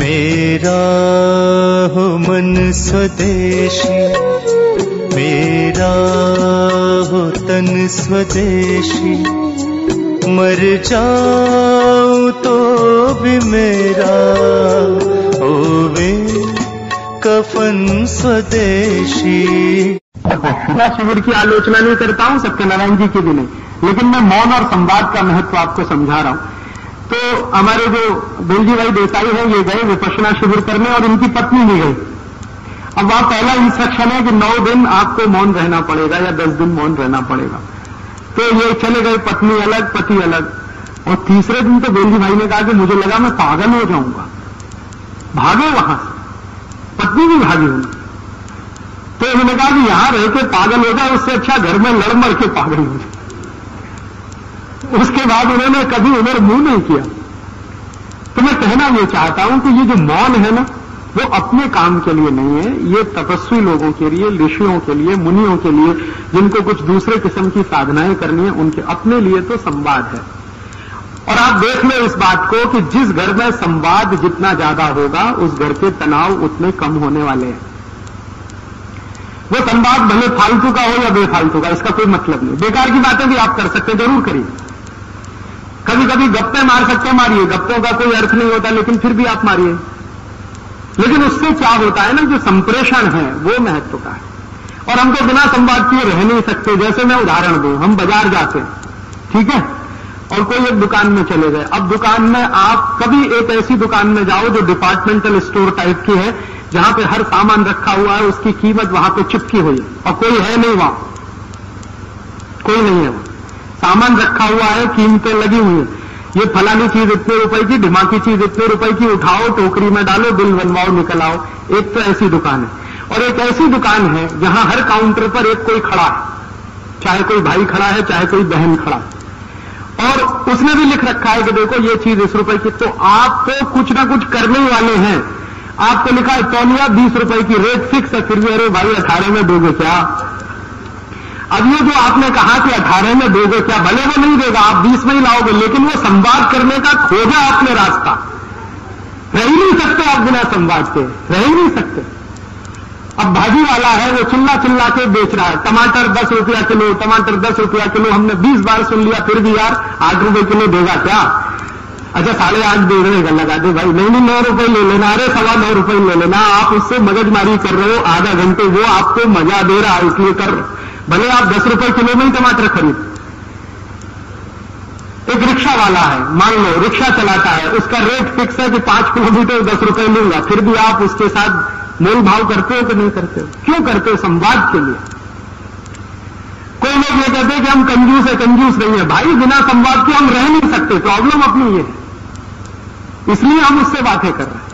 मेरा हो मन स्वदेशी, मेरा हो तन स्वदेशी, मर जाऊं तो भी मेरा होवे कफन स्वदेशी। शिविर की आलोचना नहीं करता हूँ सत्यनारायण जी के दिले, लेकिन मैं मौन और संवाद का महत्व आपको समझा रहा हूँ। तो हमारे जो बेलजी भाई देसाई हैं, ये गए विपश्यना शिविर करने और इनकी पत्नी भी गई। अब वहां पहला इंस्ट्रक्शन है कि 9 दिन आपको मौन रहना पड़ेगा या 10 दिन मौन रहना पड़ेगा। तो ये चले गए, पत्नी अलग पति अलग। और तीसरे दिन तो बेलजी भाई ने कहा कि मुझे लगा मैं पागल हो जाऊंगा, भागे वहां, पत्नी भी भागी होंगी। तो उन्होंने कहा कि यहां रह के पागल हो जाए, उससे अच्छा घर में लड़ मर के पागल हो जाए। उसके बाद उन्होंने कभी उधर मुंह नहीं किया। तो मैं कहना यह चाहता हूं कि ये जो मौन है ना, वो अपने काम के लिए नहीं है, ये तपस्वी लोगों के लिए, ऋषियों के लिए, मुनियों के लिए, जिनको कुछ दूसरे किस्म की साधनाएं करनी है, उनके अपने लिए तो संवाद है। और आप देख लो इस बात को कि जिस घर में संवाद जितना ज्यादा होगा, उस घर के तनाव उतने कम होने वाले हैं। वो संवाद भले फालतू का हो या बेफालतू का, इसका कोई मतलब नहीं। बेकार की बातें भी आप कर सकते हैं, जरूर करिए। कभी कभी गप्पे मार सकते हैं, मारिए, गप्पों का कोई अर्थ नहीं होता, लेकिन फिर भी आप मारिए। लेकिन उससे क्या होता है ना, जो संप्रेषण है वो महत्व का है। और हमको बिना संवाद किए रह नहीं सकते। जैसे मैं उदाहरण दूं, हम बाजार जाते हैं, ठीक है, और कोई एक दुकान में चले गए। अब दुकान में आप कभी एक ऐसी दुकान में जाओ जो डिपार्टमेंटल स्टोर टाइप की है, जहां पे हर सामान रखा हुआ है, उसकी कीमत वहां पे चिपकी हुई है और कोई है नहीं वहां, कोई नहीं है वहां, सामान रखा हुआ है, कीमतें लगी हुई है, ये फलानी चीज इतने रुपए की, दिमागी चीज इतने रुपए की, उठाओ टोकरी में डालो, बिल बनवाओ, निकल आओ। एक तो ऐसी दुकान है, और एक ऐसी दुकान है जहां हर काउंटर पर एक कोई खड़ा है, चाहे कोई भाई खड़ा है, चाहे कोई बहन खड़ा है, और उसने भी लिख रखा है कि देखो ये चीज इस रुपए की। तो आप तो कुछ ना कुछ करने वाले हैं। आपको लिखा है तौलिया 20 रुपए की, रेट फिक्स है, फिर भी अरे भाई 18 में दोगे क्या? अब ये जो आपने कहा कि 18 में दोगे क्या, भले वो नहीं देगा, आप 20 में ही लाओगे, लेकिन वो संवाद करने का खोजा आपने रास्ता। रह ही नहीं सकते आप बिना संवाद के, रह ही नहीं सकते। अब भाजी वाला है, वो चिल्ला चिल्ला के बेच रहा है, टमाटर 10 रुपया किलो, टमाटर 10 रुपया किलो। हमने 20 बार सुन लिया, फिर भी यार 8 रुपये किलो देगा क्या? अच्छा 8.5 दे रहे हैं, लगा दे भाई, नहीं 9 रुपये ले लेना, अरे 9.25 ले लेना। आप उससे मगजमारी कर रहे हो आधा घंटे, वो आपको मजा दे रहा है इसलिए कर रहे। भले आप 10 रुपये किलो में ही टमाटर खरीद। एक रिक्शा वाला है, मान लो रिक्शा चलाता है, उसका रेट फिक्स है कि 5 किलोमीटर 10 रुपये लूंगा, फिर भी आप उसके साथ मोल भाव करते हो कि नहीं करते हो? क्यों करते हो? संवाद के लिए। कोई लोग ये कहते हैं कि हम कंजूस है, कंजूस नहीं है। भाई बिना संवाद के हम रह नहीं सकते, प्रॉब्लम अपनी ये है, इसलिए हम उससे बातें कर रहे हैं।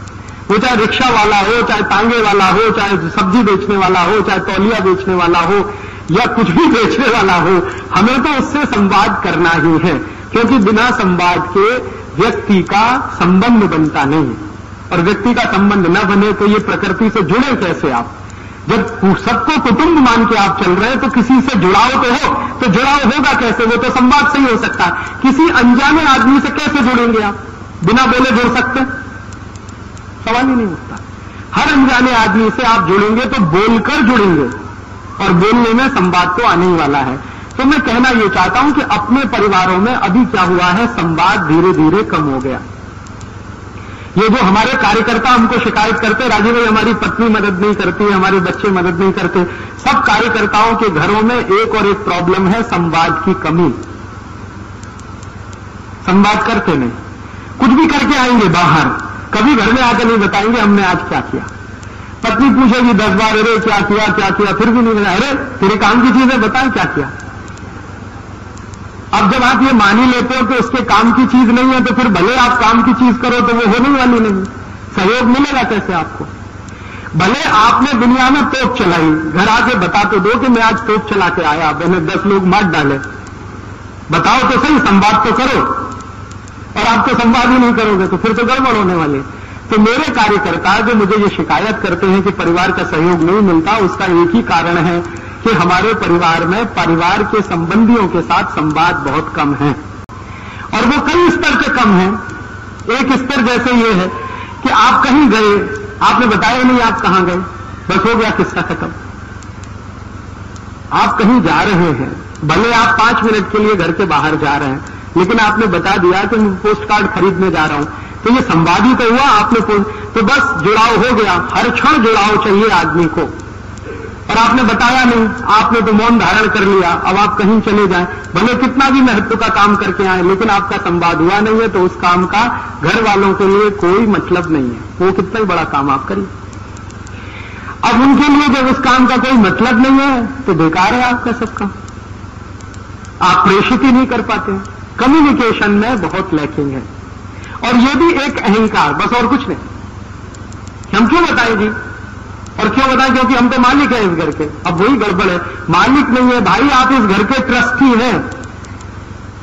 वो चाहे रिक्शा वाला हो, चाहे तांगे वाला हो, चाहे सब्जी बेचने वाला हो, चाहे तौलिया बेचने वाला हो, या कुछ भी बेचने वाला हो, हमें तो उससे संवाद करना ही है, क्योंकि बिना संवाद के व्यक्ति का संबंध बनता नहीं। और व्यक्ति का संबंध न बने तो ये प्रकृति से जुड़े कैसे आप? जब सबको कुटुंब मान के आप चल रहे हैं तो किसी से जुड़ाव तो हो, तो जुड़ाव होगा कैसे? वो तो संवाद से ही हो सकता है। किसी अनजाने आदमी से कैसे जुड़ेंगे आप? बिना बोले जुड़ सकते? सवाल ही नहीं उठता। हर अनजाने आदमी से आप जुड़ेंगे तो बोलकर जुड़ेंगे, और बोलने में संवाद तो आने ही वाला है। तो मैं कहना यह चाहता हूं कि अपने परिवारों में अभी क्या हुआ है, संवाद धीरे धीरे कम हो गया। ये जो हमारे कार्यकर्ता हमको शिकायत करते, राजीव भाई हमारी पत्नी मदद नहीं करती, हमारे बच्चे मदद नहीं करते, सब कार्यकर्ताओं के घरों में एक और एक प्रॉब्लम है, संवाद की कमी। संवाद करते नहीं, कुछ भी करके आएंगे बाहर, कभी घर में आकर नहीं बताएंगे हमने आज क्या किया। पत्नी पूछेगी 10 बार, अरे क्या किया क्या किया, फिर भी नहीं बताया। अरे तेरे काम की चीज है, बताएं क्या किया। अब जब आप ये मान ही लेते हो कि उसके काम की चीज नहीं है, तो फिर भले आप काम की चीज करो तो वो होने वाली नहीं। सहयोग मिलेगा कैसे आपको? भले आपने दुनिया में तोप चलाई, घर आके बता तो दो कि मैं आज तोप चला के आया, मैंने 10 लोग मार डाले, बताओ तो सही, संवाद तो करो। और आप तो संवाद ही नहीं करोगे तो फिर तो गड़बड़ होने वाले। तो मेरे कार्यकर्ता जो मुझे ये शिकायत करते हैं कि परिवार का सहयोग नहीं मिलता, उसका एक ही कारण है कि हमारे परिवार में परिवार के संबंधियों के साथ संवाद बहुत कम है। और वो कई स्तर से कम है। एक स्तर जैसे ये है कि आप कहीं गए, आपने बताया नहीं आप कहां गए, बस हो गया किस्सा खत्म। आप कहीं जा रहे हैं, भले आप 5 मिनट के लिए घर के बाहर जा रहे हैं, लेकिन आपने बता दिया कि मैं पोस्ट कार्ड खरीदने जा रहा हूं, तो ये संवादी तो हुआ आपने, तो बस जुड़ाव हो गया। हर क्षण जुड़ाव चाहिए आदमी को, और आपने बताया नहीं, आपने तो मौन धारण कर लिया। अब आप कहीं चले जाएं, भले कितना भी महत्व का काम करके आए, लेकिन आपका संवाद हुआ नहीं है, तो उस काम का घर वालों के लिए कोई मतलब नहीं है। वो कितना ही बड़ा काम आप करिए, अब उनके लिए जब उस काम का कोई मतलब नहीं है तो बेकार है आपका सब काम। आप प्रेषित ही नहीं कर पाते, कम्युनिकेशन में बहुत लैकिंग है। और ये भी एक अहंकार, बस और कुछ नहीं। हम क्यों बताएं जी, और क्यों बताएं, क्योंकि हम तो मालिक हैं इस घर के। अब वही गड़बड़ है, मालिक नहीं है भाई, आप इस घर के ट्रस्टी हैं।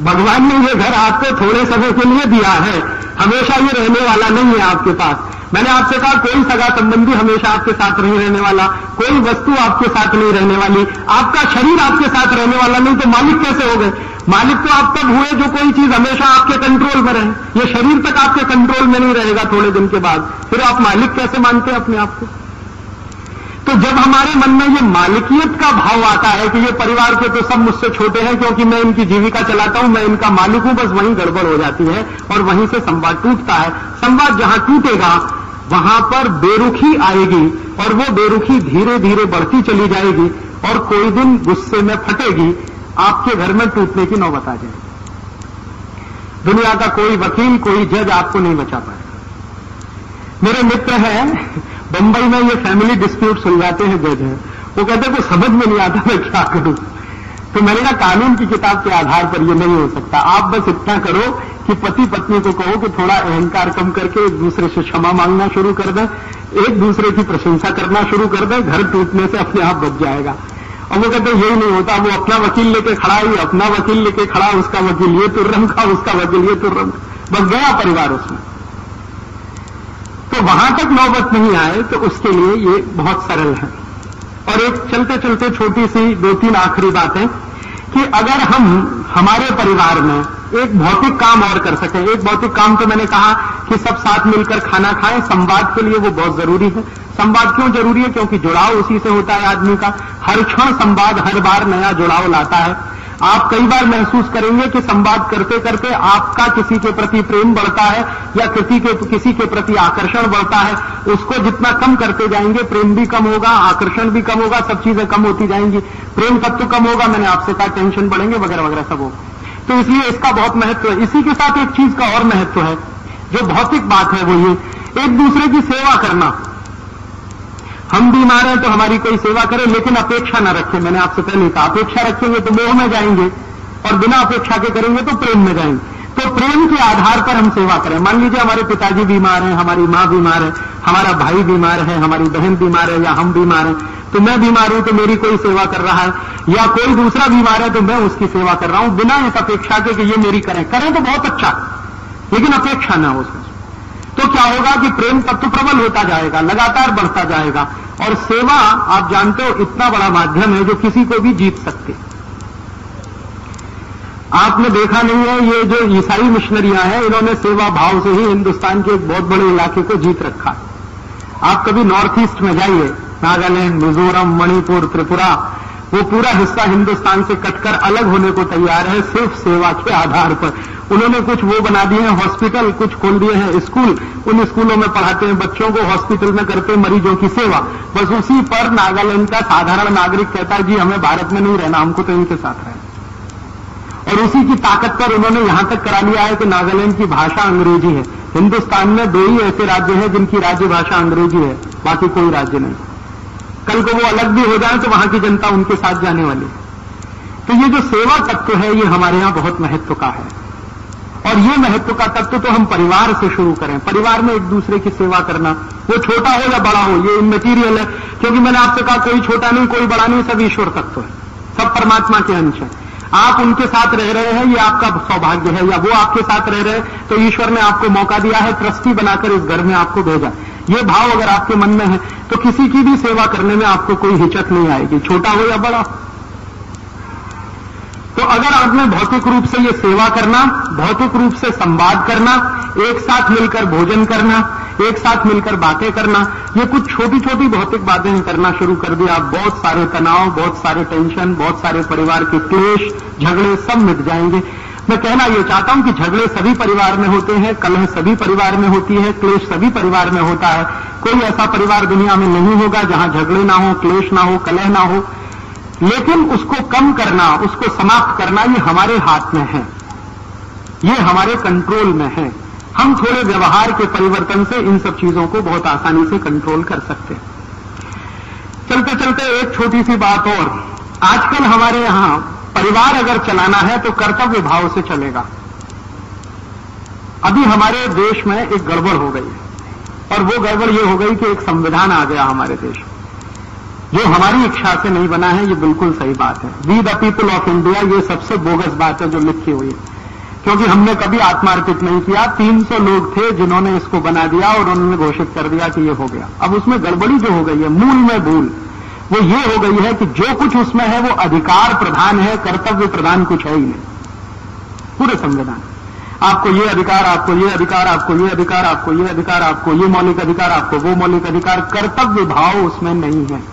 भगवान ने ये घर आपको थोड़े समय के लिए दिया है, हमेशा ये रहने वाला नहीं है आपके पास। मैंने आपसे कहा कोई सगा संबंधी हमेशा आपके साथ नहीं रहने वाला, कोई वस्तु आपके साथ नहीं रहने वाली, आपका शरीर आपके साथ रहने वाला नहीं, तो मालिक कैसे हो गए? मालिक तो आप तब हुए जो कोई चीज हमेशा आपके कंट्रोल में रहे। ये शरीर तक आपके कंट्रोल में नहीं रहेगा थोड़े दिन के बाद, फिर आप मालिक कैसे मानते हैं अपने आप को? तो जब हमारे मन में ये मालिकियत का भाव आता है कि ये परिवार के तो सब मुझसे छोटे हैं, क्योंकि मैं इनकी जीविका चलाता हूं, मैं इनका मालिक हूं, बस वहीं गड़बड़ हो जाती है और वहीं से संवाद टूटता है। संवाद जहां टूटेगा वहां पर बेरुखी आएगी, और वो बेरुखी धीरे धीरे बढ़ती चली जाएगी, और कोई दिन गुस्से में फटेगी, आपके घर में टूटने की नौबत आ जाए। दुनिया का कोई वकील, कोई जज आपको नहीं बचा पाए। मेरे मित्र हैं बंबई में, ये फैमिली डिस्प्यूट सुलझाते हैं जज हैं। वो कहते हैं कुछ समझ में नहीं आता मैं क्या करूं, तो मैंने कहा कानून की किताब के आधार पर ये नहीं हो सकता। आप बस इतना करो कि पति पत्नी को कहो कि थोड़ा अहंकार कम करके एक दूसरे से क्षमा मांगना शुरू कर दें, एक दूसरे की प्रशंसा करना शुरू कर दें, घर टूटने से अपने आप बच जाएगा। और वो कहते यही नहीं होता, वो अपना वकील लेके खड़ा है, अपना वकील लेके खड़ा, उसका वकील ये तुर्रम खा, उसका वकील ये तुर्रम, बस गया परिवार उसमें। तो वहां तक नौबत नहीं आए, तो उसके लिए ये बहुत सरल है। और एक चलते चलते छोटी सी 2-3 आखिरी बातें कि अगर हम हमारे परिवार में एक भौतिक काम और कर सकें। एक भौतिक काम तो मैंने कहा कि सब साथ मिलकर खाना खाएं, संवाद के लिए वो बहुत जरूरी है। संवाद क्यों जरूरी है? क्योंकि जुड़ाव उसी से होता है आदमी का। हर क्षण संवाद हर बार नया जुड़ाव लाता है। आप कई बार महसूस करेंगे कि संवाद करते करते आपका किसी के प्रति प्रेम बढ़ता है या किसी के प्रति आकर्षण बढ़ता है। उसको जितना कम करते जाएंगे प्रेम भी कम होगा, आकर्षण भी कम होगा, सब चीजें कम होती जाएंगी। प्रेम तत्व कम होगा, मैंने आपसे कहा टेंशन बढ़ेंगे वगैरह वगैरह सब होगा। तो इसलिए इसका बहुत महत्व है। इसी के साथ एक चीज का और महत्व है जो भौतिक बात है, वो ये एक दूसरे की सेवा करना। हम बीमार हैं तो हमारी कोई सेवा करे, लेकिन अपेक्षा न रखें। मैंने आपसे पहले कहा अपेक्षा रखेंगे तो मोह में जाएंगे, और बिना अपेक्षा के करेंगे तो प्रेम में जाएंगे। तो प्रेम के आधार पर हम सेवा करें। मान लीजिए हमारे पिताजी बीमार हैं, हमारी मां बीमार है, हमारा भाई बीमार है, हमारी बहन बीमार है, या हम बीमार हैं। तो मैं बीमार हूं तो मेरी कोई सेवा कर रहा है, या कोई दूसरा बीमार है तो मैं उसकी सेवा कर रहा हूं, बिना इस अपेक्षा के कि ये मेरी करें। करें तो बहुत अच्छा, लेकिन अपेक्षा ना हो उसमें। तो क्या होगा कि प्रेम तत्व प्रबल होता जाएगा, लगातार बढ़ता जाएगा। और सेवा, आप जानते हो, इतना बड़ा माध्यम है जो किसी को भी जीत सकते। आपने देखा नहीं है, ये जो ईसाई मिशनरियां हैं, इन्होंने सेवा भाव से ही हिंदुस्तान के एक बहुत बड़े इलाके को जीत रखा। आप कभी नॉर्थ ईस्ट में जाइए, नागालैंड, मिजोरम, मणिपुर, त्रिपुरा, वो पूरा हिस्सा हिंदुस्तान से कटकर अलग होने को तैयार है सिर्फ सेवा के आधार पर। उन्होंने कुछ वो बना दिए हैं हॉस्पिटल, कुछ खोल दिए हैं स्कूल, उन स्कूलों में पढ़ाते हैं बच्चों को, हॉस्पिटल में करते हैं मरीजों की सेवा। बस उसी पर नागालैंड का साधारण नागरिक कहता है जी हमें भारत में नहीं रहना, हमको तो इनके साथ रहना। और उसी की ताकत पर उन्होंने यहां तक करा लिया है कि नागालैंड की भाषा अंग्रेजी है। हिंदुस्तान में 2 ही ऐसे राज्य हैं जिनकी राज्य भाषा अंग्रेजी है, बाकी कोई राज्य नहीं। कल को वो अलग भी हो जाए तो वहां की जनता उनके साथ जाने वाली है। तो ये जो सेवा तत्व है ये हमारे यहां बहुत महत्व का है। और ये महत्व का तत्व तो हम परिवार से शुरू करें। परिवार में एक दूसरे की सेवा करना, वो छोटा हो या बड़ा हो, ये इमैटीरियल है। क्योंकि मैंने आपसे कहा कोई छोटा नहीं, कोई बड़ा नहीं, सब ईश्वर तत्व है, सब परमात्मा के अंश है। आप उनके साथ रह रहे हैं, ये आपका सौभाग्य है, या वो आपके साथ रह रहे हैं तो ईश्वर ने आपको मौका दिया है, ट्रस्टी बनाकर इस घर में आपको भेजा। ये भाव अगर आपके मन में है तो किसी की भी सेवा करने में आपको कोई हिचक नहीं आएगी, छोटा हो या बड़ा। तो अगर आपने भौतिक रूप से ये सेवा करना, भौतिक रूप से संवाद करना, एक साथ मिलकर भोजन करना, एक साथ मिलकर बातें करना, ये कुछ छोटी छोटी भौतिक बातें करना शुरू कर दिया, आप बहुत सारे तनाव, बहुत सारे टेंशन, बहुत सारे परिवार के क्लेश, झगड़े सब मिट जाएंगे। मैं कहना ये चाहता हूं कि झगड़े सभी परिवार में होते हैं, कलह सभी परिवार में होती है, क्लेश सभी परिवार में होता है। कोई ऐसा परिवार दुनिया में नहीं होगा जहां झगड़े ना हो, क्लेश ना हो, कलह ना हो, लेकिन उसको कम करना, उसको समाप्त करना ये हमारे हाथ में है, ये हमारे कंट्रोल में है। हम थोड़े व्यवहार के परिवर्तन से इन सब चीजों को बहुत आसानी से कंट्रोल कर सकते हैं। चलते चलते एक छोटी सी बात और, आजकल हमारे यहां परिवार अगर चलाना है तो कर्तव्य भाव से चलेगा। अभी हमारे देश में एक गड़बड़ हो गई है, और वो गड़बड़ ये हो गई कि एक संविधान आ गया हमारे देश में, जो हमारी इच्छा से नहीं बना है। ये बिल्कुल सही बात है, we the people of India, ये सबसे बोगस बात है जो लिखी हुई है, क्योंकि हमने कभी आत्मार्पित नहीं किया। 300 लोग थे जिन्होंने इसको बना दिया और उन्होंने घोषित कर दिया कि ये हो गया। अब उसमें गड़बड़ी जो हो गई है, मूल में भूल वो ये हो गई है कि जो कुछ उसमें है वो अधिकार प्रधान है, कर्तव्य प्रधान कुछ है ही नहीं। पूरे संविधान आपको ये अधिकार, आपको ये अधिकार, आपको ये अधिकार, आपको ये अधिकार, आपको ये मौलिक अधिकार, आपको वो मौलिक अधिकार, कर्तव्य भाव उसमें नहीं है।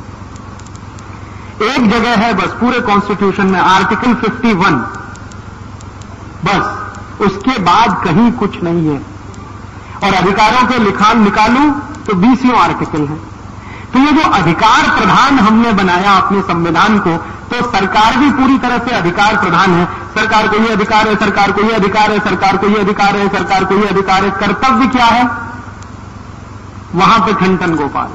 एक जगह है बस पूरे कॉन्स्टिट्यूशन में, आर्टिकल 51, बस उसके बाद कहीं कुछ नहीं है। और अधिकारों के लिखान निकालूं तो 20 आर्टिकल है। तो ये जो अधिकार प्रधान हमने बनाया अपने संविधान को, तो सरकार भी पूरी तरह से अधिकार प्रधान है। सरकार को ये अधिकार है, सरकार को ये अधिकार है, सरकार को ये अधिकार है, सरकार को ये अधिकार है। कर्तव्य क्या है वहां पर? खंडन गोपाल।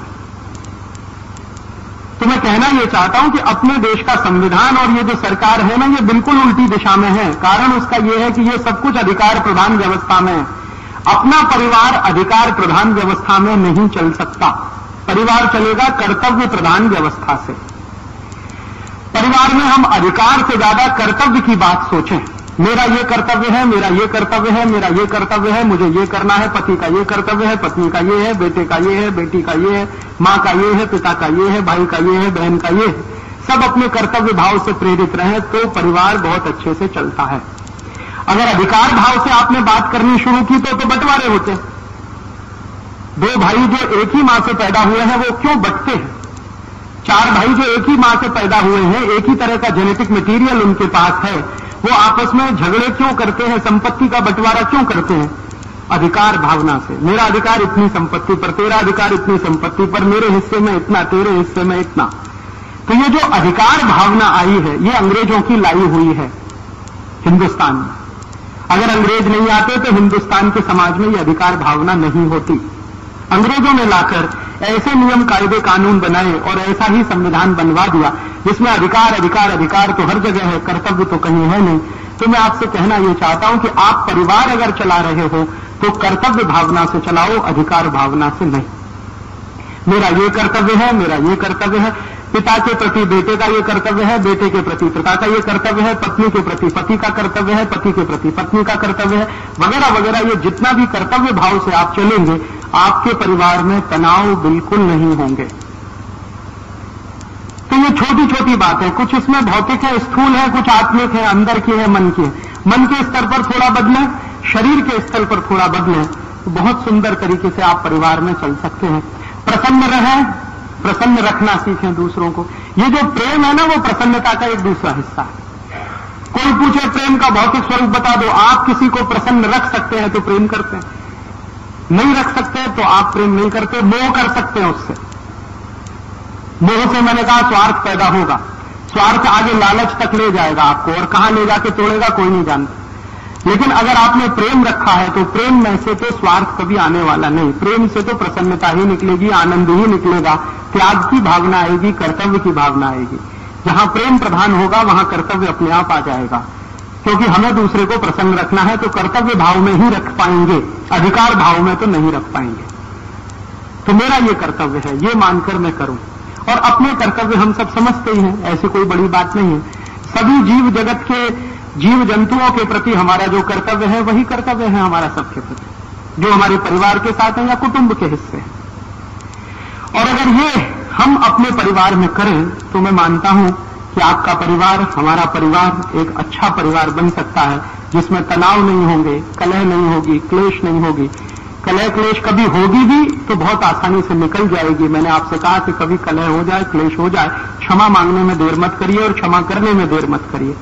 तो मैं कहना यह चाहता हूं कि अपने देश का संविधान और ये जो सरकार है ना, ये बिल्कुल उल्टी दिशा में है। कारण उसका ये है कि ये सब कुछ अधिकार प्रधान व्यवस्था में है। अपना परिवार अधिकार प्रधान व्यवस्था में नहीं चल सकता, परिवार चलेगा कर्तव्य प्रधान व्यवस्था से। परिवार में हम अधिकार से ज्यादा कर्तव्य की बात सोचें। मेरा ये कर्तव्य है, मेरा ये कर्तव्य है, मेरा ये कर्तव्य है, मुझे ये करना है, पति का ये कर्तव्य है, पत्नी का ये है, बेटे का ये है, बेटी का ये है, मां का ये है, पिता का ये है, भाई का ये है, बहन का ये है। सब अपने कर्तव्य भाव से प्रेरित रहें तो परिवार बहुत अच्छे से चलता है। अगर अधिकार भाव से आपने बात करनी शुरू की तो बंटवारे होते हैं। दो भाई जो एक ही मां से पैदा हुए हैं वो क्यों बंटते हैं? चार भाई जो एक ही मां से पैदा हुए हैं, एक ही तरह का जेनेटिक मटीरियल उनके पास है, वो आपस में झगड़े क्यों करते हैं? संपत्ति का बंटवारा क्यों करते हैं? अधिकार भावना से। मेरा अधिकार इतनी संपत्ति पर, तेरा अधिकार इतनी संपत्ति पर, मेरे हिस्से में इतना, तेरे हिस्से में इतना। तो ये जो अधिकार भावना आई है ये अंग्रेजों की लाई हुई है हिंदुस्तान में। अगर अंग्रेज नहीं आते तो हिंदुस्तान के समाज में ये अधिकार भावना नहीं होती। अंग्रेजों ने लाकर ऐसे नियम, कायदे, कानून बनाए और ऐसा ही संविधान बनवा दिया जिसमें अधिकार अधिकार अधिकार तो हर जगह है, कर्तव्य तो कहीं है नहीं। तो मैं आपसे कहना यह चाहता हूं कि आप परिवार अगर चला रहे हो तो कर्तव्य भावना से चलाओ, अधिकार भावना से नहीं। मेरा ये कर्तव्य है, मेरा ये कर्तव्य है, पिता के प्रति बेटे का ये कर्तव्य है, बेटे के प्रति पिता का ये कर्तव्य है, पत्नी के प्रति पति का कर्तव्य है, पति के प्रति पत्नी का कर्तव्य है, वगैरह वगैरह। ये जितना भी कर्तव्य भाव से आप चलेंगे आपके परिवार में तनाव बिल्कुल नहीं होंगे। तो ये छोटी छोटी बातें, कुछ इसमें भौतिक है, स्थूल है, कुछ आत्मिक है, अंदर की है, मन की है। मन के स्तर पर थोड़ा बदलें, शरीर के स्तर पर थोड़ा बदलें, तो बहुत सुंदर तरीके से आप परिवार में चल सकते हैं। प्रसन्न रहें, प्रसन्न रखना सीखें दूसरों को। ये जो प्रेम है ना वो प्रसन्नता का एक दूसरा हिस्सा है। कोई पूछे प्रेम का भौतिक स्वरूप बता दो, आप किसी को प्रसन्न रख सकते हैं तो प्रेम करते हैं, नहीं रख सकते तो आप प्रेम नहीं करते, मोह कर सकते हैं उससे। मोह से मैंने कहा स्वार्थ पैदा होगा, स्वार्थ आगे लालच तक ले जाएगा आपको, और कहां ले जाके तोड़ेगा कोई नहीं जानता। लेकिन अगर आपने प्रेम रखा है तो प्रेम में से तो स्वार्थ कभी आने वाला नहीं, प्रेम से तो प्रसन्नता ही निकलेगी, आनंद ही निकलेगा, त्याग की भावना आएगी, कर्तव्य की भावना आएगी। जहां प्रेम प्रधान होगा वहां कर्तव्य अपने आप आ जाएगा, क्योंकि हमें दूसरे को प्रसन्न रखना है तो कर्तव्य भाव में ही रख पाएंगे, अधिकार भाव में तो नहीं रख पाएंगे। तो मेरा ये कर्तव्य है ये मानकर मैं करूं, और अपने कर्तव्य हम सब समझते ही हैं, ऐसी कोई बड़ी बात नहीं है। सभी जीव जगत के, जीव जंतुओं के प्रति हमारा जो कर्तव्य है वही कर्तव्य है हमारा सबके प्रति, जो हमारे परिवार के साथ है या कुटुंब के हिस्से हैं। और अगर ये हम अपने परिवार में करें तो मैं मानता हूं कि आपका परिवार, हमारा परिवार एक अच्छा परिवार बन सकता है जिसमें तनाव नहीं होंगे, कलह नहीं होगी, क्लेश नहीं होगी। कलह क्लेश कभी होगी भी तो बहुत आसानी से निकल जाएगी। मैंने आपसे कहा कि कभी कलह हो जाए, क्लेश हो जाए, क्षमा मांगने में देर मत करिए और क्षमा करने में देर मत करिए।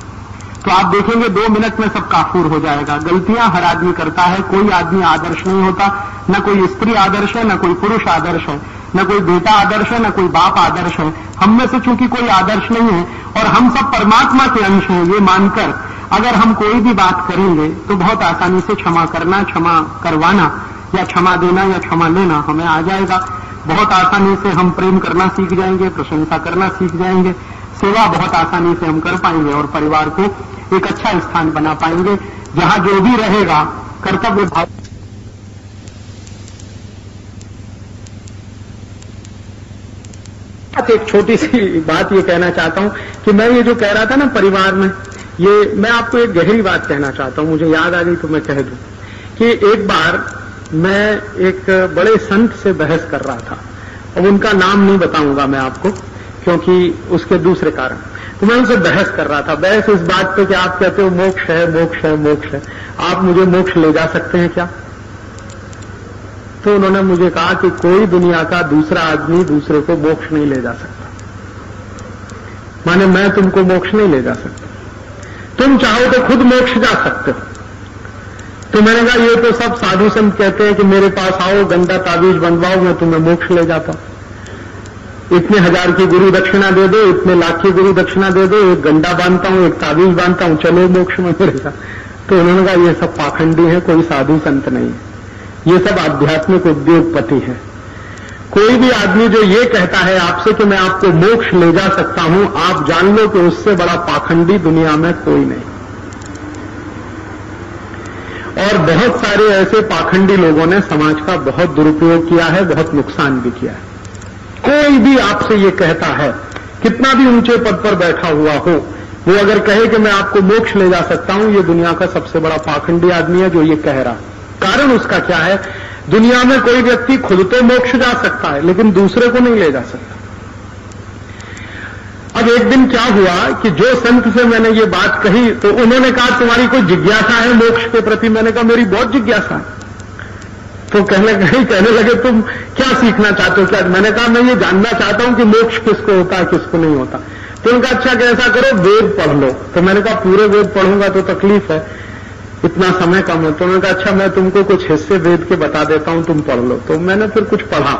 तो आप देखेंगे 2 मिनट में सब काफूर हो जाएगा। गलतियां हर आदमी करता है, कोई आदमी आदर्श नहीं होता, न कोई स्त्री आदर्श है, न कोई पुरुष आदर्श है, न कोई बेटा आदर्श है, न कोई बाप आदर्श है। हम में से चूंकि कोई आदर्श नहीं है और हम सब परमात्मा के अंश हैं ये मानकर अगर हम कोई भी बात करेंगे तो बहुत आसानी से क्षमा करना, क्षमा करवाना या क्षमा देना या क्षमा लेना हमें आ जाएगा। बहुत आसानी से हम प्रेम करना सीख जाएंगे, प्रशंसा करना सीख जाएंगे, सेवा बहुत आसानी से हम कर पाएंगे और परिवार को एक अच्छा स्थान बना पाएंगे जहां जो भी रहेगा कर्तव्य भाव। एक छोटी सी बात ये कहना चाहता हूं कि मैं ये जो कह रहा था ना परिवार में, ये मैं आपको एक गहरी बात कहना चाहता हूं, मुझे याद आ गई तो मैं कह दूं कि एक बार मैं एक बड़े संत से बहस कर रहा था। अब उनका नाम नहीं बताऊंगा मैं आपको क्योंकि उसके दूसरे कारण। तो मैं उनसे बहस कर रहा था, बहस इस बात पे कि आप कहते हो मोक्ष है, मोक्ष है, मोक्ष है, आप मुझे मोक्ष ले जा सकते हैं क्या? तो उन्होंने मुझे कहा कि कोई दुनिया का दूसरा आदमी दूसरे को मोक्ष नहीं ले जा सकता, माने मैं तुमको मोक्ष नहीं ले जा सकता, तुम चाहो तो खुद मोक्ष जा सकते हो। तो मैंने कहा ये तो सब साधु संत कहते हैं कि मेरे पास आओ, गंदा ताबीज बनवाओ, मैं तुम्हें मोक्ष ले जाता हूं, इतने हजार की गुरु दक्षिणा दे दो, इतने लाख की गुरु दक्षिणा दे दो, एक गंडा बांधता हूं, एक ताबीज बांधता हूं, चलो मोक्ष में रहेगा। तो उन्होंने कहा ये सब पाखंडी है, कोई साधु संत नहीं है, ये सब आध्यात्मिक उद्योगपति है। कोई भी आदमी जो ये कहता है आपसे कि मैं आपको मोक्ष ले जा सकता हूं, आप जान लो कि उससे बड़ा पाखंडी दुनिया में कोई नहीं। और बहुत सारे ऐसे पाखंडी लोगों ने समाज का बहुत दुरुपयोग किया है, बहुत नुकसान भी किया है। कोई भी आपसे ये कहता है, कितना भी ऊंचे पद पर बैठा हुआ हो, वो अगर कहे कि मैं आपको मोक्ष ले जा सकता हूं, ये दुनिया का सबसे बड़ा पाखंडी आदमी है जो ये कह रहा। कारण उसका क्या है? दुनिया में कोई व्यक्ति खुद तो मोक्ष जा सकता है लेकिन दूसरे को नहीं ले जा सकता। अब एक दिन क्या हुआ कि जो संत से मैंने ये बात कही तो उन्होंने कहा तुम्हारी कोई जिज्ञासा है मोक्ष के प्रति? मैंने कहा मेरी बहुत जिज्ञासा है। तो कहने लगे तुम क्या सीखना चाहते हो? क्या? मैंने कहा मैं ये जानना चाहता हूं कि मोक्ष किसको होता है, किसको नहीं होता। तो उनका अच्छा कैसा करो वेद पढ़ लो। तो मैंने कहा पूरे वेद पढ़ूंगा तो तकलीफ है, इतना समय कम है। तो उन्होंने कहा अच्छा मैं तुमको कुछ हिस्से वेद के बता देता हूं, तुम पढ़ लो। तो मैंने फिर कुछ पढ़ा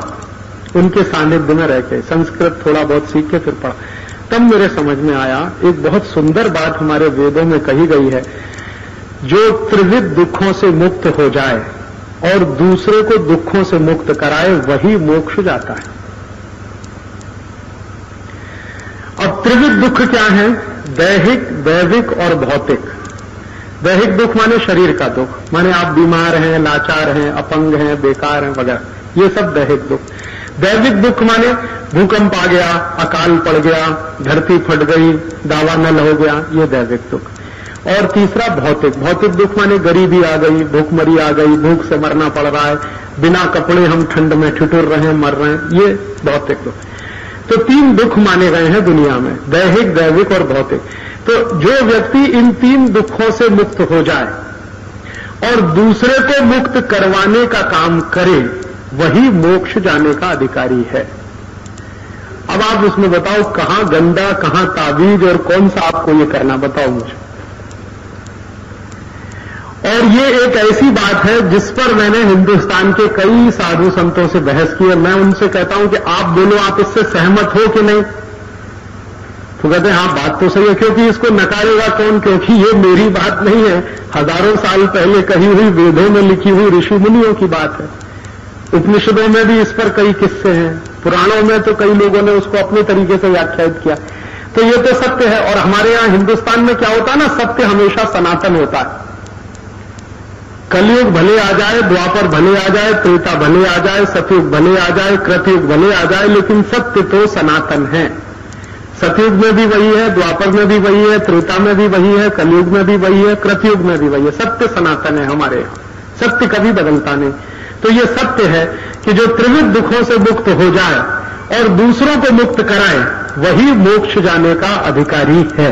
उनके सानिध्य में रह के, संस्कृत थोड़ा बहुत सीख के फिर पढ़ा। तब मेरे समझ में आया एक बहुत सुंदर बात हमारे वेदों में कही गई है, जो त्रिविध दुखों से मुक्त हो जाए और दूसरे को दुखों से मुक्त कराए वही मोक्ष जाता है। अब त्रिविध दुख क्या है? दैहिक, दैविक और भौतिक। दैहिक दुख माने शरीर का दुख, माने आप बीमार हैं, लाचार हैं, अपंग हैं, बेकार हैं वगैरह, ये सब दैहिक दुख। दैविक दुख माने भूकंप आ गया, अकाल पड़ गया, धरती फट गई, दावानल हो गया, ये दैविक दुख। और तीसरा भौतिक। भौतिक दुख माने गरीबी आ गई, भूखमरी आ गई, भूख से मरना पड़ रहा है, बिना कपड़े हम ठंड में ठिठुर रहे हैं, मर रहे हैं, ये भौतिक दुख। तो 3 दुख माने गए हैं दुनिया में, दैहिक, दैविक और भौतिक। तो जो व्यक्ति इन 3 दुखों से मुक्त हो जाए और दूसरे को मुक्त करवाने का काम करे वही मोक्ष जाने का अधिकारी है। अब आप उसमें बताओ कहां गंदा, कहां ताबीज और कौन सा आपको ये करना, बताओ मुझे। और ये एक ऐसी बात है जिस पर मैंने हिंदुस्तान के कई साधु संतों से बहस की है। मैं उनसे कहता हूं कि आप बोलो आप इससे सहमत हो कि नहीं, तो कहते हैं हाँ बात तो सही है। क्योंकि इसको नकारेगा कौन? क्योंकि ये मेरी बात नहीं है, हजारों साल पहले कही हुई, वेदों में लिखी हुई, ऋषि मुनियों की बात है। उपनिषदों में भी इस पर कई किस्से हैं, पुराणों में तो कई लोगों ने उसको अपने तरीके से व्याख्यायित किया। तो ये तो सत्य है। और हमारे यहां हिंदुस्तान में क्या होता है ना, सत्य हमेशा सनातन होता है। कलयुग भले आ जाए, द्वापर भले आ जाए, त्रेता भले आ जाए, सतयुग भले आ जाए, कृतयुग भले आ जाए, लेकिन सत्य तो सनातन है। सतयुग में भी वही है, द्वापर में भी वही है, त्रेता में भी वही है, कलयुग में भी वही है, कृतयुग में भी वही है। सत्य सनातन है हमारे यहाँ, सत्य कभी बदलता नहीं। तो ये सत्य है कि जो त्रिविध दुखों से मुक्त हो जाए और दूसरों को मुक्त कराए वही मोक्ष जाने का अधिकारी है।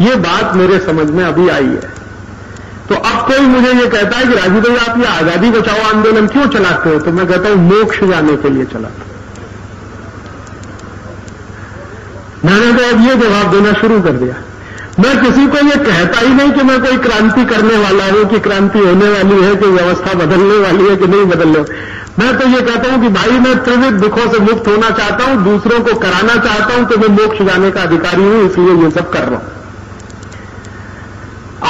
ये बात मेरे समझ में अभी आई है। तो अब कोई मुझे ये कहता है कि राजू भाई आप ये आजादी बचाओ आंदोलन क्यों चलाते हो, तो मैं कहता हूं मोक्ष जाने के लिए चलाता हूं। मैंने तो अब ये जवाब देना शुरू कर दिया। मैं किसी को ये कहता ही नहीं कि मैं कोई क्रांति करने वाला हूं, कि क्रांति होने वाली है, कि व्यवस्था बदलने वाली है कि नहीं बदलने। मैं तो ये कहता हूं कि भाई मैं त्रिविध दुखों से मुक्त होना चाहता हूं, दूसरों को कराना चाहता हूं, तो मैं मोक्ष जाने का अधिकारी हूं, इसलिए ये सब कर रहा हूं।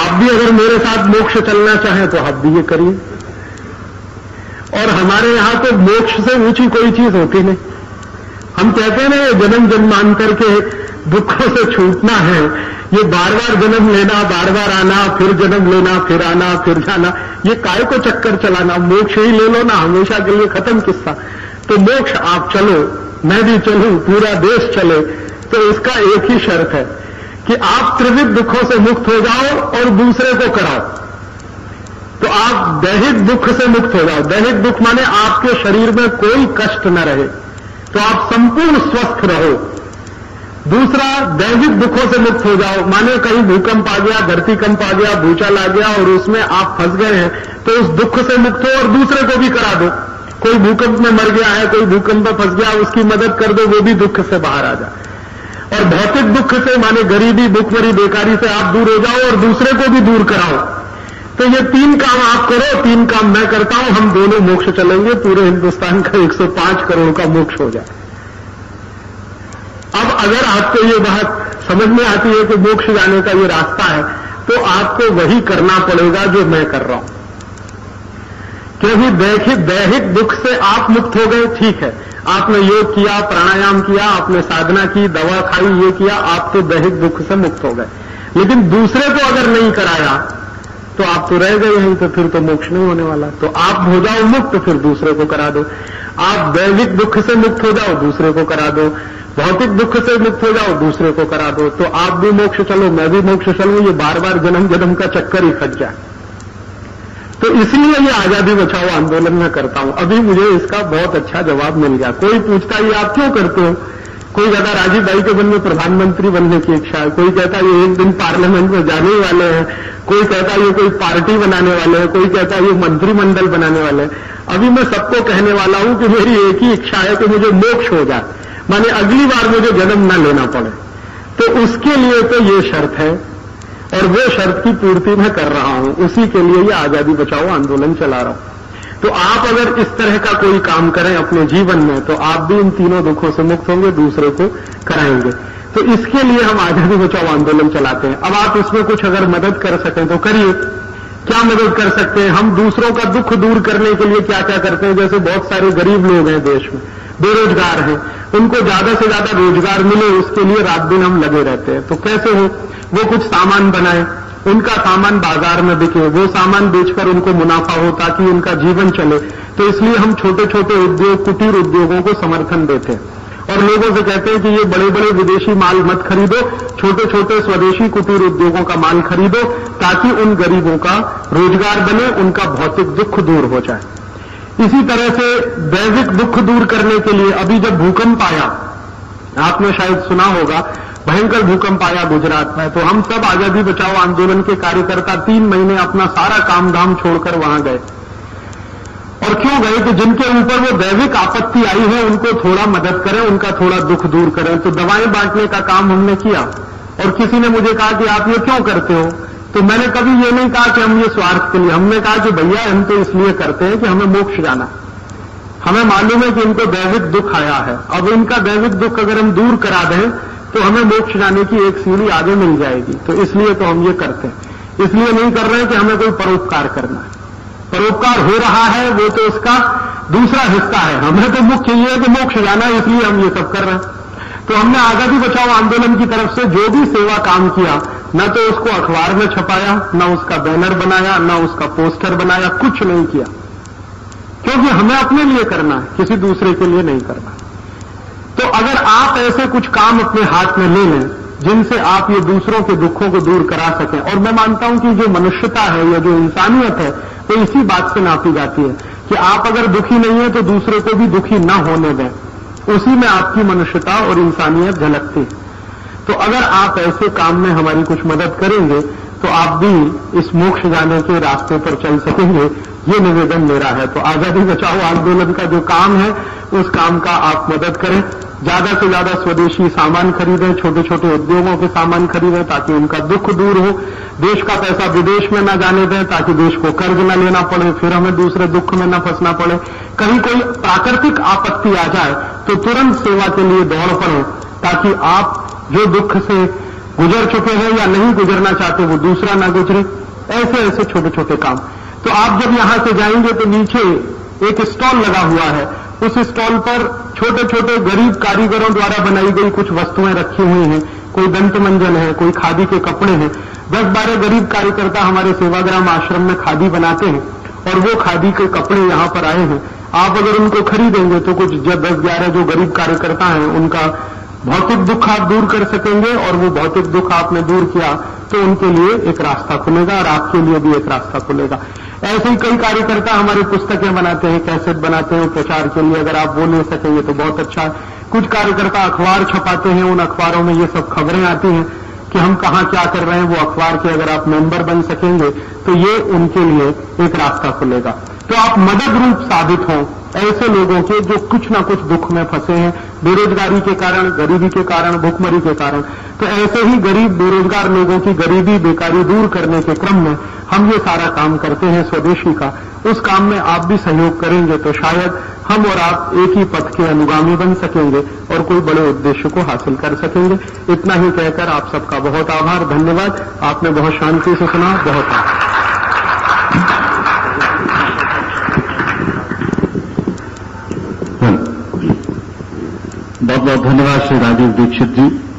आप भी अगर मेरे साथ मोक्ष चलना चाहें तो आप भी ये करिए। और हमारे यहां तो मोक्ष से ऊंची कोई चीज होती नहीं। हम कहते हैं ना ये जन्म जन्मांतर के दुखों से छूटना है, ये बार बार जन्म लेना, बार बार आना, फिर जन्म लेना, फिर आना, फिर जाना, ये काय को चक्कर चलाना, मोक्ष ही ले लो ना, हमेशा के लिए खत्म किस्सा। तो मोक्ष आप चलो, मैं भी चलूं, पूरा देश चले, तो इसका एक ही शर्त है कि आप त्रिविध दुखों से मुक्त हो जाओ और दूसरे को कराओ। तो आप दैहिक दुख से मुक्त हो जाओ। दैहिक दुख माने आपके शरीर में कोई कष्ट न रहे, तो आप संपूर्ण स्वस्थ रहो। दूसरा, दैहिक दुखों से मुक्त हो जाओ, माने कहीं भूकंप आ गया, धरती कंप आ गया, भूचाल आ गया और उसमें आप फंस गए हैं, तो उस दुख से मुक्त हो और दूसरे को भी करा दो। कोई भूकंप में मर गया है, कोई भूकंप में फंस गया, उसकी मदद कर दो, वो भी दुख से बाहर आ जाए। और भौतिक दुख से माने गरीबी, भुखमरी, बेकारी से आप दूर हो जाओ और दूसरे को भी दूर कराओ। तो ये 3 काम आप करो, 3 काम मैं करता हूं, हम दोनों मोक्ष चलेंगे, पूरे हिंदुस्तान का 105 करोड़ का मोक्ष हो जाए। अब अगर आपको ये बात समझ में आती है कि मोक्ष जाने का ये रास्ता है, तो आपको वही करना पड़ेगा जो मैं कर रहा हूं। क्योंकि दैहिक दुख से आप मुक्त हो गए, ठीक है, आपने योग किया, प्राणायाम किया, आपने साधना की, दवा खाई, ये किया, आप तो दैहिक दुख से मुक्त हो गए। लेकिन दूसरे को अगर नहीं कराया तो आप तो रह गए हैं, तो फिर तो मोक्ष नहीं होने वाला। तो आप हो जाओ मुक्त, फिर दूसरे को करा दो। आप दैहिक दुख से मुक्त हो जाओ, दूसरे को करा दो। भौतिक दुख से मुक्त हो जाओ, दूसरे को करा दो। तो आप भी मोक्ष चलो, मैं भी मोक्ष चलूं, ये बार बार जन्म जन्म का चक्कर ही फंस जाए। तो इसलिए ये आजादी बचाओ आंदोलन मैं करता हूं। अभी मुझे इसका बहुत अच्छा जवाब मिल गया। कोई पूछता है ये आप क्यों करते हो, कोई कहता राजीव भाई के मन में प्रधानमंत्री बनने की इच्छा है, कोई कहता ये एक दिन पार्लियामेंट में जाने वाले हैं, कोई कहता ये कोई पार्टी बनाने वाले हैं, कोई कहता ये मंत्रिमंडल बनाने वाले हैं। अभी मैं सबको कहने वाला हूं कि मेरी एक ही इच्छा है कि मुझे मोक्ष हो जाए, माने अगली बार मुझे जन्म न लेना पड़े। तो उसके लिए तो ये शर्त है और वो शर्त की पूर्ति मैं कर रहा हूं, उसी के लिए ये आजादी बचाओ आंदोलन चला रहा हूं। तो आप अगर इस तरह का कोई काम करें अपने जीवन में, तो आप भी इन तीनों दुखों से मुक्त होंगे, दूसरे को कराएंगे। तो इसके लिए हम आजादी बचाओ आंदोलन चलाते हैं। अब आप इसमें कुछ अगर मदद कर सकें तो करिए। क्या मदद कर सकते हैं? हम दूसरों का दुख दूर करने के लिए क्या क्या करते हैं, जैसे बहुत सारे गरीब लोग हैं देश में, बेरोजगार हैं, उनको ज्यादा से ज्यादा रोजगार मिले, उसके लिए रात दिन हम लगे रहते हैं। तो कैसे हो, वो कुछ सामान बनाए, उनका सामान बाजार में बिके, वो सामान बेचकर उनको मुनाफा हो ताकि उनका जीवन चले। तो इसलिए हम छोटे छोटे उद्योग, कुटीर उद्योगों को समर्थन देते हैं और लोगों से कहते हैं कि ये बड़े बड़े विदेशी माल मत खरीदो, छोटे छोटे स्वदेशी कुटीर उद्योगों का माल खरीदो, ताकि उन गरीबों का रोजगार बने, उनका भौतिक दुख दूर हो जाए। इसी तरह से दैविक दुख दूर करने के लिए, अभी जब भूकंप आया, आपने शायद सुना होगा, भयंकर भूकंप आया गुजरात में, तो हम सब आजादी बचाओ आंदोलन के कार्यकर्ता 3 महीने अपना सारा काम धाम छोड़कर वहां गए। और क्यों गए? तो जिनके ऊपर वो दैविक आपत्ति आई है उनको थोड़ा मदद करें, उनका थोड़ा दुख दूर करें। तो दवाएं बांटने का काम हमने किया। और किसी ने मुझे कहा कि आप ये क्यों करते हो, तो मैंने कभी ये नहीं कहा कि हम ये स्वार्थ के लिए, हमने कहा कि भैया हम तो इसलिए करते हैं कि हमें मोक्ष जाना, हमें मालूम है कि इनको दैविक दुख आया है, अब इनका दैविक दुख अगर हम दूर करा दें तो हमें मोक्ष जाने की एक सीढ़ी आगे मिल जाएगी। तो इसलिए तो हम ये करते हैं, इसलिए नहीं कर रहे हैं कि हमें कोई परोपकार करना है। परोपकार हो रहा है वो तो उसका दूसरा हिस्सा है, हमें तो मुख्य ये है कि मोक्ष जाना है, इसलिए हम ये सब कर रहे हैं। तो हमने आजादी बचाओ आंदोलन की तरफ से जो भी सेवा काम किया, न तो उसको अखबार में छपाया, न उसका बैनर बनाया, न उसका पोस्टर बनाया, कुछ नहीं किया, क्योंकि हमें अपने लिए करना है, किसी दूसरे के लिए नहीं करना। तो अगर आप ऐसे कुछ काम अपने हाथ में ले लें जिनसे आप ये दूसरों के दुखों को दूर करा सकें, और मैं मानता हूं कि जो मनुष्यता है या जो इंसानियत है वो तो इसी बात से नापी जाती है कि आप अगर दुखी नहीं है तो दूसरे को भी दुखी न होने दें, उसी में आपकी मनुष्यता और इंसानियत झलकती। तो अगर आप ऐसे काम में हमारी कुछ मदद करेंगे तो आप भी इस मोक्ष जाने के रास्ते पर चल सकेंगे, ये निवेदन मेरा है। तो आजादी बचाओ आंदोलन का जो काम है उस काम का आप मदद करें, ज्यादा से ज्यादा स्वदेशी सामान खरीदें, छोटे छोटे उद्योगों के सामान खरीदें ताकि उनका दुख दूर हो, देश का पैसा विदेश में ना जाने दें ताकि देश को कर्ज न लेना पड़े, फिर हमें दूसरे दुख में न फंसना पड़े। कहीं कोई प्राकृतिक आपत्ति आ जाए तो तुरंत सेवा के लिए दौड़ पड़ो ताकि आप जो दुख से गुजर चुके हैं या नहीं गुजरना चाहते वो दूसरा ना गुजरे। ऐसे ऐसे छोटे छोटे काम। तो आप जब यहां से जाएंगे तो नीचे एक स्टॉल लगा हुआ है, उस स्टॉल पर छोटे छोटे गरीब कारीगरों द्वारा बनाई गई कुछ वस्तुएं रखी हुई हैं, कोई दंतमंजन है, कोई खादी के कपड़े हैं। 10-12 गरीब कार्यकर्ता हमारे सेवाग्राम आश्रम में खादी बनाते हैं और वो खादी के कपड़े यहां पर आए हैं। आप अगर उनको खरीदेंगे तो कुछ 10-11 जो गरीब कार्यकर्ता हैं उनका भौतिक दुख आप दूर कर सकेंगे और वो भौतिक दुख आपने दूर किया तो उनके लिए एक रास्ता खुलेगा और आपके लिए भी एक रास्ता खुलेगा। ऐसे ही कई कार्यकर्ता हमारे पुस्तकें बनाते हैं, कैसेट बनाते हैं प्रचार के लिए, अगर आप वो ले सकेंगे तो बहुत अच्छा है। कुछ कार्यकर्ता अखबार छपाते हैं, उन अखबारों में ये सब खबरें आती हैं कि हम कहां क्या कर रहे हैं, वो अखबार के अगर आप मेंबर बन सकेंगे तो ये उनके लिए एक रास्ता खुलेगा। तो आप मदद रूप साबित हों ऐसे लोगों के जो कुछ ना कुछ दुख में फंसे हैं, बेरोजगारी के कारण, गरीबी के कारण, भुखमरी के कारण। तो ऐसे ही गरीब बेरोजगार लोगों की गरीबी बेकारी दूर करने के क्रम में हम ये सारा काम करते हैं स्वदेशी का। उस काम में आप भी सहयोग करेंगे तो शायद हम और आप एक ही पथ के अनुगामी बन सकेंगे और कोई बड़े उद्देश्य को हासिल कर सकेंगे। इतना ही कहकर आप सबका बहुत आभार, धन्यवाद। आपने बहुत शांति से सुना, बहुत आभार। बहुत बहुत धन्यवाद श्री राजीव दीक्षित जी।